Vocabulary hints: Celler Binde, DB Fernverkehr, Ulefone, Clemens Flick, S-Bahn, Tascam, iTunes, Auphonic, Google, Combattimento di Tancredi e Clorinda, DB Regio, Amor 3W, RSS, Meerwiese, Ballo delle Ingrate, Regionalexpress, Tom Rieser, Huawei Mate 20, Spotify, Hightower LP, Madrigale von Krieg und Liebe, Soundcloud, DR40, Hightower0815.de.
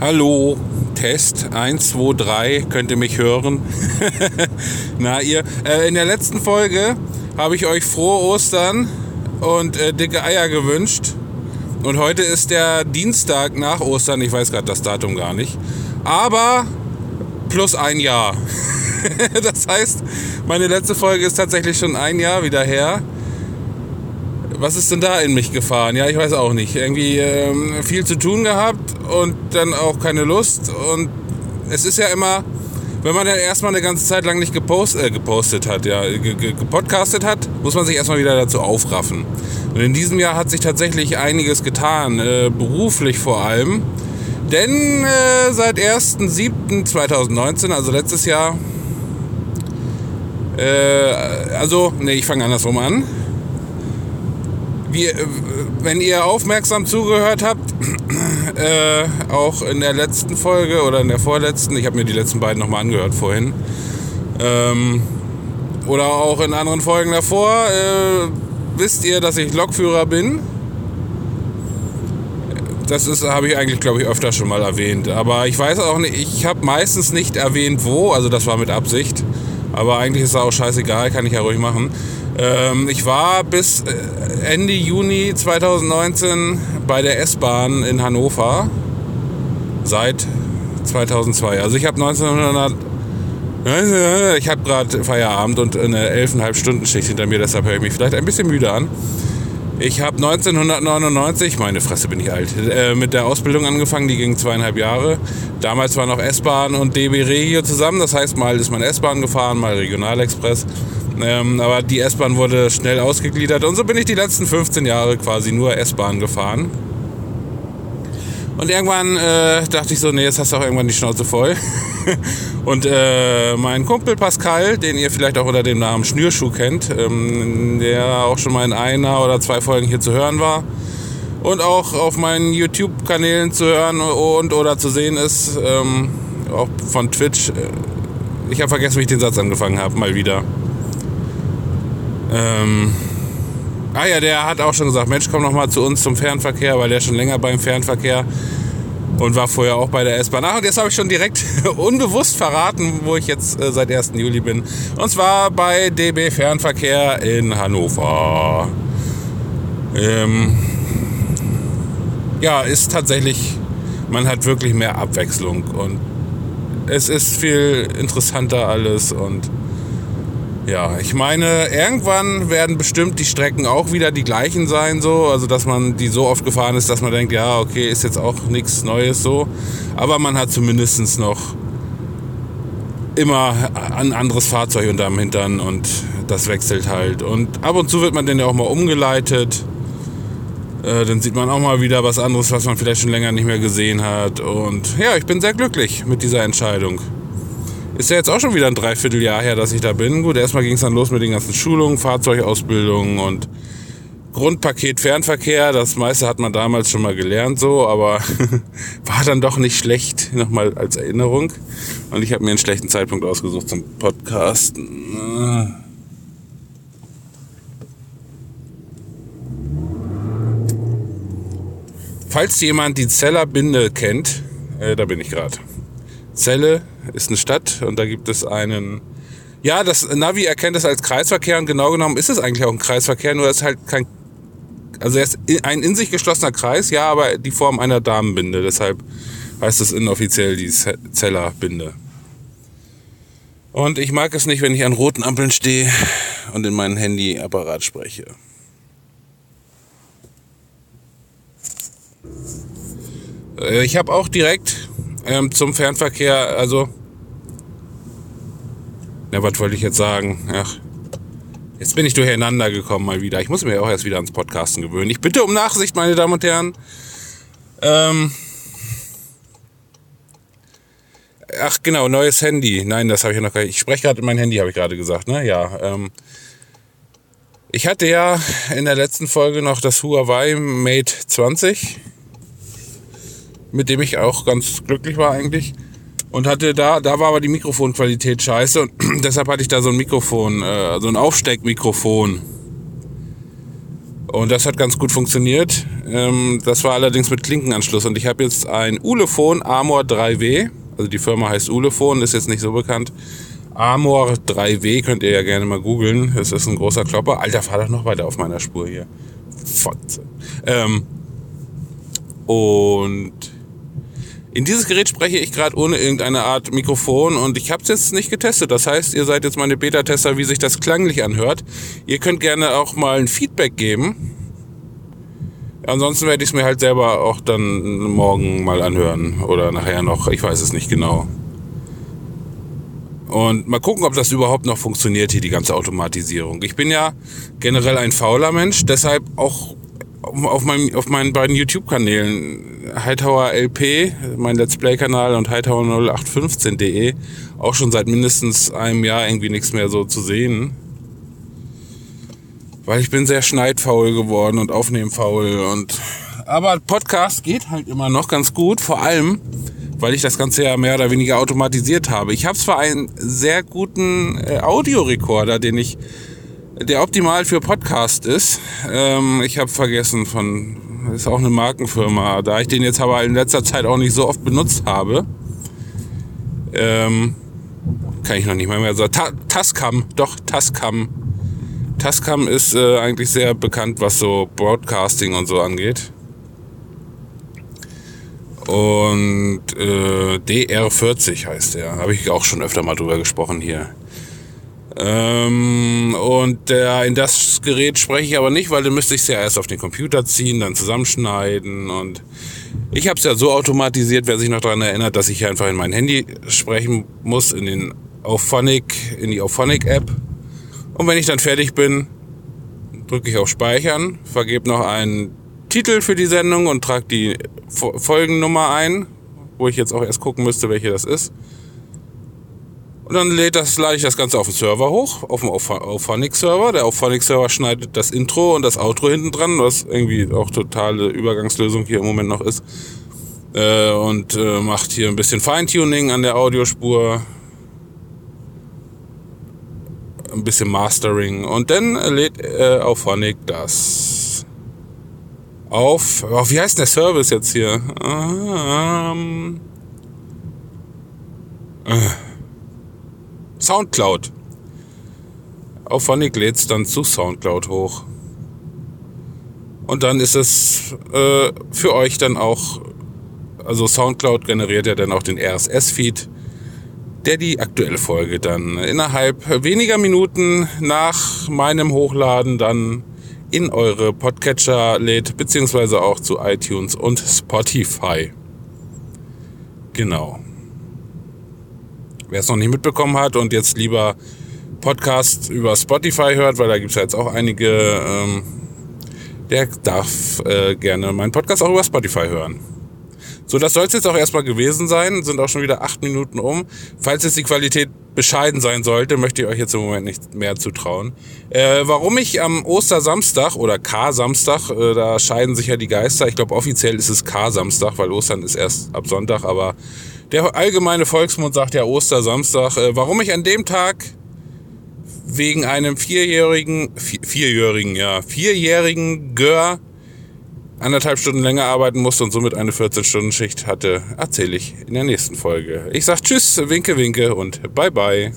Hallo, Test 1, 2, 3, könnt ihr mich hören? Na ihr, in der letzten Folge habe ich euch frohe Ostern und dicke Eier gewünscht. Und heute ist der Dienstag nach Ostern, ich weiß gerade das Datum gar nicht. Aber plus ein Jahr. Das heißt, meine letzte Folge ist tatsächlich schon ein Jahr wieder her. Was ist denn da in mich gefahren? Ja, ich weiß auch nicht. Irgendwie viel zu tun gehabt und dann auch keine Lust. Und es ist ja immer, wenn man dann erstmal eine ganze Zeit lang nicht gepodcastet hat, muss man sich erstmal wieder dazu aufraffen. Und in diesem Jahr hat sich tatsächlich einiges getan, beruflich vor allem. Denn seit 1.7.2019, also letztes Jahr, ich fange andersrum an. Wenn ihr aufmerksam zugehört habt, auch in der letzten Folge oder in der vorletzten, ich habe mir die letzten beiden nochmal angehört vorhin, oder auch in anderen Folgen davor, wisst ihr, dass ich Lokführer bin. Das habe ich eigentlich, glaube ich, öfter schon mal erwähnt. Aber ich weiß auch nicht, ich habe meistens nicht erwähnt, wo, also das war mit Absicht. Aber eigentlich ist es auch scheißegal, kann ich ja ruhig machen. Ich war bis Ende Juni 2019 bei der S-Bahn in Hannover seit 2002. Also ich habe ich habe gerade Feierabend und eine 11,5 Stunden Schicht hinter mir, deshalb höre ich mich vielleicht ein bisschen müde an. Ich habe 1999, meine Fresse bin ich alt, mit der Ausbildung angefangen, die ging 2,5 Jahre. Damals war noch S-Bahn und DB Regio zusammen, das heißt, mal ist man S-Bahn gefahren, mal Regionalexpress. Aber die S-Bahn wurde schnell ausgegliedert und so bin ich die letzten 15 Jahre quasi nur S-Bahn gefahren. Und irgendwann dachte ich so, nee, jetzt hast du auch irgendwann die Schnauze voll. Und mein Kumpel Pascal, den ihr vielleicht auch unter dem Namen Schnürschuh kennt, der auch schon mal in einer oder zwei Folgen hier zu hören war und auch auf meinen YouTube-Kanälen zu hören und oder zu sehen ist, auch von Twitch. Ich habe vergessen, wie ich den Satz angefangen habe, mal wieder. Der hat auch schon gesagt, Mensch, komm noch mal zu uns zum Fernverkehr, weil der schon länger beim Fernverkehr und war vorher auch bei der S-Bahn. Und jetzt habe ich schon direkt unbewusst verraten, wo ich jetzt seit 1. Juli bin. Und zwar bei DB Fernverkehr in Hannover. Ist tatsächlich, man hat wirklich mehr Abwechslung und es ist viel interessanter alles und ja, ich meine, irgendwann werden bestimmt die Strecken auch wieder die gleichen sein, so, also dass man die so oft gefahren ist, dass man denkt, ja, okay, ist jetzt auch nichts Neues so, aber man hat zumindest noch immer ein anderes Fahrzeug unterm Hintern und das wechselt halt und ab und zu wird man dann ja auch mal umgeleitet, dann sieht man auch mal wieder was anderes, was man vielleicht schon länger nicht mehr gesehen hat und ja, ich bin sehr glücklich mit dieser Entscheidung. Ist ja jetzt auch schon wieder ein Dreivierteljahr her, dass ich da bin. Gut, erstmal ging es dann los mit den ganzen Schulungen, Fahrzeugausbildungen und Grundpaket Fernverkehr. Das meiste hat man damals schon mal gelernt so, aber war dann doch nicht schlecht, nochmal als Erinnerung. Und ich habe mir einen schlechten Zeitpunkt ausgesucht zum Podcasten. Falls jemand die Celler Binde kennt, da bin ich gerade. Celle ist eine Stadt und da gibt es einen... Ja, das Navi erkennt es als Kreisverkehr und genau genommen ist es eigentlich auch ein Kreisverkehr, nur es ist halt kein... Also er ist ein in sich geschlossener Kreis, ja, aber die Form einer Damenbinde. Deshalb heißt es inoffiziell die Celler Binde. Und ich mag es nicht, wenn ich an roten Ampeln stehe und in meinen Handyapparat spreche. Ich habe auch direkt... zum Fernverkehr, also... Na, was wollte ich jetzt sagen? Ach, jetzt bin ich durcheinander gekommen mal wieder. Ich muss mir auch erst wieder ans Podcasten gewöhnen. Ich bitte um Nachsicht, meine Damen und Herren. Ach genau, neues Handy. Nein, das habe ich ja noch gar nicht. Ich spreche gerade in mein Handy, habe ich gerade gesagt, ne? Ja, ich hatte ja in der letzten Folge noch das Huawei Mate 20. Mit dem ich auch ganz glücklich war eigentlich. Und hatte da war aber die Mikrofonqualität scheiße. Und deshalb hatte ich da so ein Aufsteckmikrofon. Und das hat ganz gut funktioniert. Das war allerdings mit Klinkenanschluss. Und ich habe jetzt ein Ulefone Amor 3W. Also die Firma heißt Ulefone, ist jetzt nicht so bekannt. Amor 3W könnt ihr ja gerne mal googeln. Das ist ein großer Klopper. Alter, fahr doch noch weiter auf meiner Spur hier. Fotze. Und in dieses Gerät spreche ich gerade ohne irgendeine Art Mikrofon und ich habe es jetzt nicht getestet. Das heißt, ihr seid jetzt meine Beta-Tester, wie sich das klanglich anhört. Ihr könnt gerne auch mal ein Feedback geben. Ansonsten werde ich es mir halt selber auch dann morgen mal anhören oder nachher noch. Ich weiß es nicht genau. Und mal gucken, ob das überhaupt noch funktioniert hier, die ganze Automatisierung. Ich bin ja generell ein fauler Mensch, deshalb auch auf meinen beiden YouTube-Kanälen, Hightower LP, mein Let's Play-Kanal und Hightower0815.de, auch schon seit mindestens einem Jahr irgendwie nichts mehr so zu sehen. Weil ich bin sehr schneidfaul geworden und aufnehmfaul. Aber Podcast geht halt immer noch ganz gut, vor allem, weil ich das Ganze ja mehr oder weniger automatisiert habe. Ich habe zwar einen sehr guten Audiorekorder, der optimal für Podcast ist. Ich habe vergessen, das ist auch eine Markenfirma, da ich den jetzt aber in letzter Zeit auch nicht so oft benutzt habe. Kann ich noch nicht mehr sagen. Tascam. Tascam ist eigentlich sehr bekannt, was so Broadcasting und so angeht. Und DR40 heißt der. Habe ich auch schon öfter mal drüber gesprochen hier. In das Gerät spreche ich aber nicht, weil dann müsste ich es ja erst auf den Computer ziehen, dann zusammenschneiden. Und ich habe es ja so automatisiert, wer sich noch daran erinnert, dass ich einfach in mein Handy sprechen muss, in die Auphonic-App. Und wenn ich dann fertig bin, drücke ich auf Speichern, vergebe noch einen Titel für die Sendung und trage die Folgennummer ein, wo ich jetzt auch erst gucken müsste, welche das ist. Und dann lade ich das Ganze auf den Server hoch, auf dem Auphonic-Server. Der Auphonic-Server schneidet das Intro und das Outro hinten dran, was irgendwie auch totale Übergangslösung hier im Moment noch ist. Und macht hier ein bisschen Feintuning an der Audiospur, ein bisschen Mastering. Und dann lädt Auphonic das auf, wie heißt denn der Service jetzt hier? Soundcloud. Auphonic lädt es dann zu Soundcloud hoch. Und dann ist es für euch dann auch, also Soundcloud generiert ja dann auch den RSS-Feed, der die aktuelle Folge dann innerhalb weniger Minuten nach meinem Hochladen dann in eure Podcatcher lädt, beziehungsweise auch zu iTunes und Spotify. Genau. Wer es noch nicht mitbekommen hat und jetzt lieber Podcasts über Spotify hört, weil da gibt es ja jetzt auch einige, der darf gerne meinen Podcast auch über Spotify hören. So, das soll es jetzt auch erstmal gewesen sein. Sind auch schon wieder 8 Minuten um. Falls jetzt die Qualität bescheiden sein sollte, möchte ich euch jetzt im Moment nicht mehr zutrauen. Warum ich am Ostersamstag oder K-Samstag, da scheiden sich ja die Geister. Ich glaube, offiziell ist es K-Samstag, weil Ostern ist erst ab Sonntag. Aber der allgemeine Volksmund sagt ja Ostersamstag. Warum ich an dem Tag wegen einem vierjährigen Gör 1,5 Stunden länger arbeiten musste und somit eine 14-Stunden-Schicht hatte, erzähle ich in der nächsten Folge. Ich sag Tschüss, Winke, Winke und Bye, Bye.